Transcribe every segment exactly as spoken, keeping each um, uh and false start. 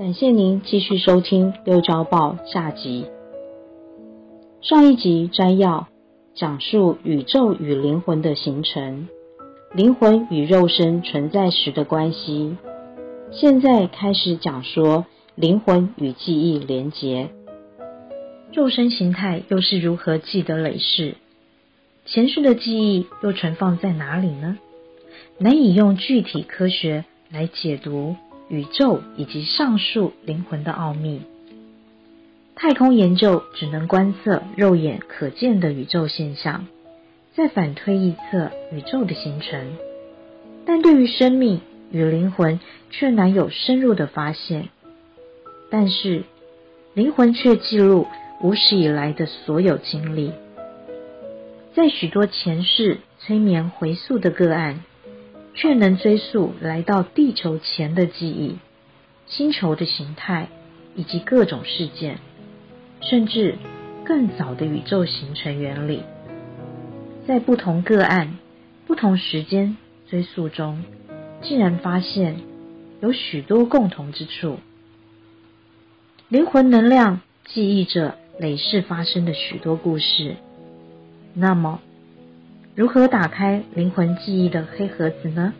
感谢您继续收听六招报下集。上一集摘要讲述宇宙与灵魂的形成，灵魂与肉身存在时的关系。现在开始讲说灵魂与记忆连结，肉身形态又是如何记得累世，前世的记忆又存放在哪里呢？难以用具体科学来解读宇宙以及上述灵魂的奥秘，太空研究只能观测肉眼可见的宇宙现象，再反推臆测宇宙的形成，但对于生命与灵魂却难有深入的发现。但是灵魂却记录无始以来的所有经历，在许多前世催眠回溯的个案，却能追溯来到地球前的记忆、星球的形态以及各种事件，甚至更早的宇宙形成原理。在不同个案、不同时间追溯中，竟然发现有许多共同之处。灵魂能量记忆着累世发生的许多故事。那么如何打开灵魂记忆的黑盒子呢？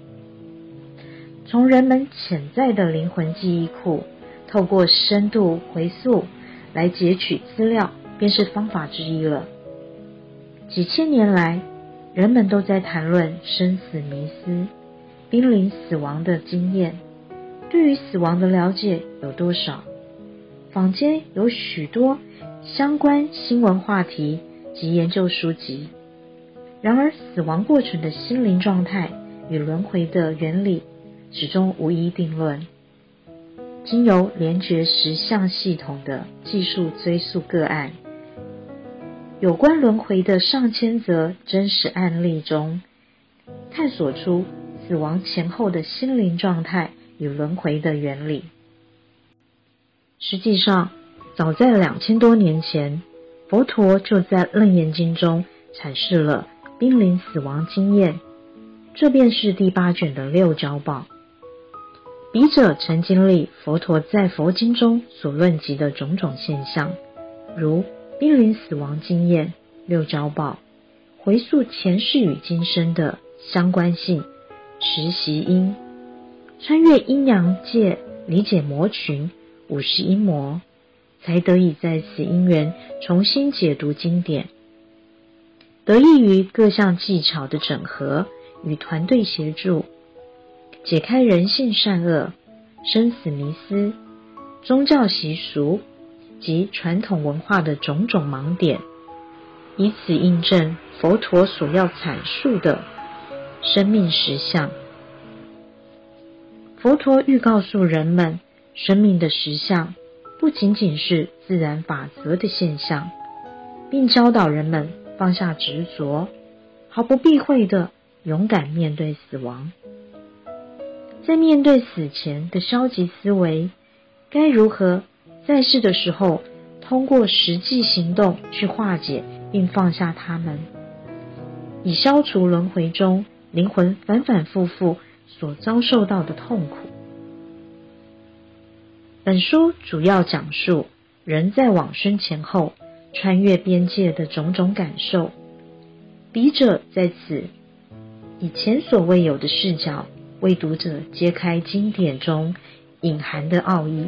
从人们潜在的灵魂记忆库，透过深度回溯来截取资料，便是方法之一了。几千年来，人们都在谈论生死迷思、濒临死亡的经验，对于死亡的了解有多少？坊间有许多相关新闻话题及研究书籍。然而死亡过程的心灵状态与轮回的原理始终无一定论，经由联觉实相系统的技术追溯个案，有关轮回的上千则真实案例中，探索出死亡前后的心灵状态与轮回的原理。实际上早在两千多年前，佛陀就在楞严经中阐释了濒临死亡经验，这便是第八卷的六招报。笔者曾经历佛陀在佛经中所论及的种种现象，如濒临死亡经验、六招报、回溯前世与今生的相关性、实习因、穿越阴阳界理解魔群、五十阴魔，才得以在此因缘重新解读经典。得益于各项技巧的整合与团队协助，解开人性善恶、生死迷思、宗教习俗及传统文化的种种盲点，以此印证佛陀所要阐述的生命实相。佛陀欲告诉人们，生命的实相不仅仅是自然法则的现象，并教导人们放下执着，毫不避讳地勇敢面对死亡。在面对死前的消极思维，该如何在世的时候通过实际行动去化解并放下他们，以消除轮回中灵魂反反复复所遭受到的痛苦。本书主要讲述人在往生前后穿越边界的种种感受，笔者在此以前所未有的视角为读者揭开经典中隐含的奥义。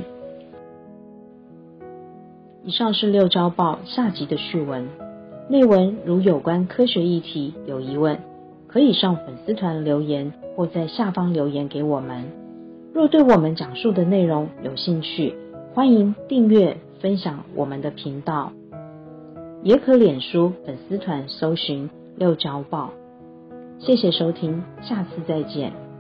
以上是六招报下集的序文，内文如有关科学议题有疑问，可以上粉丝团留言或在下方留言给我们。若对我们讲述的内容有兴趣，欢迎订阅分享我们的频道，也可脸书粉丝团搜寻六招报。谢谢收听，下次再见。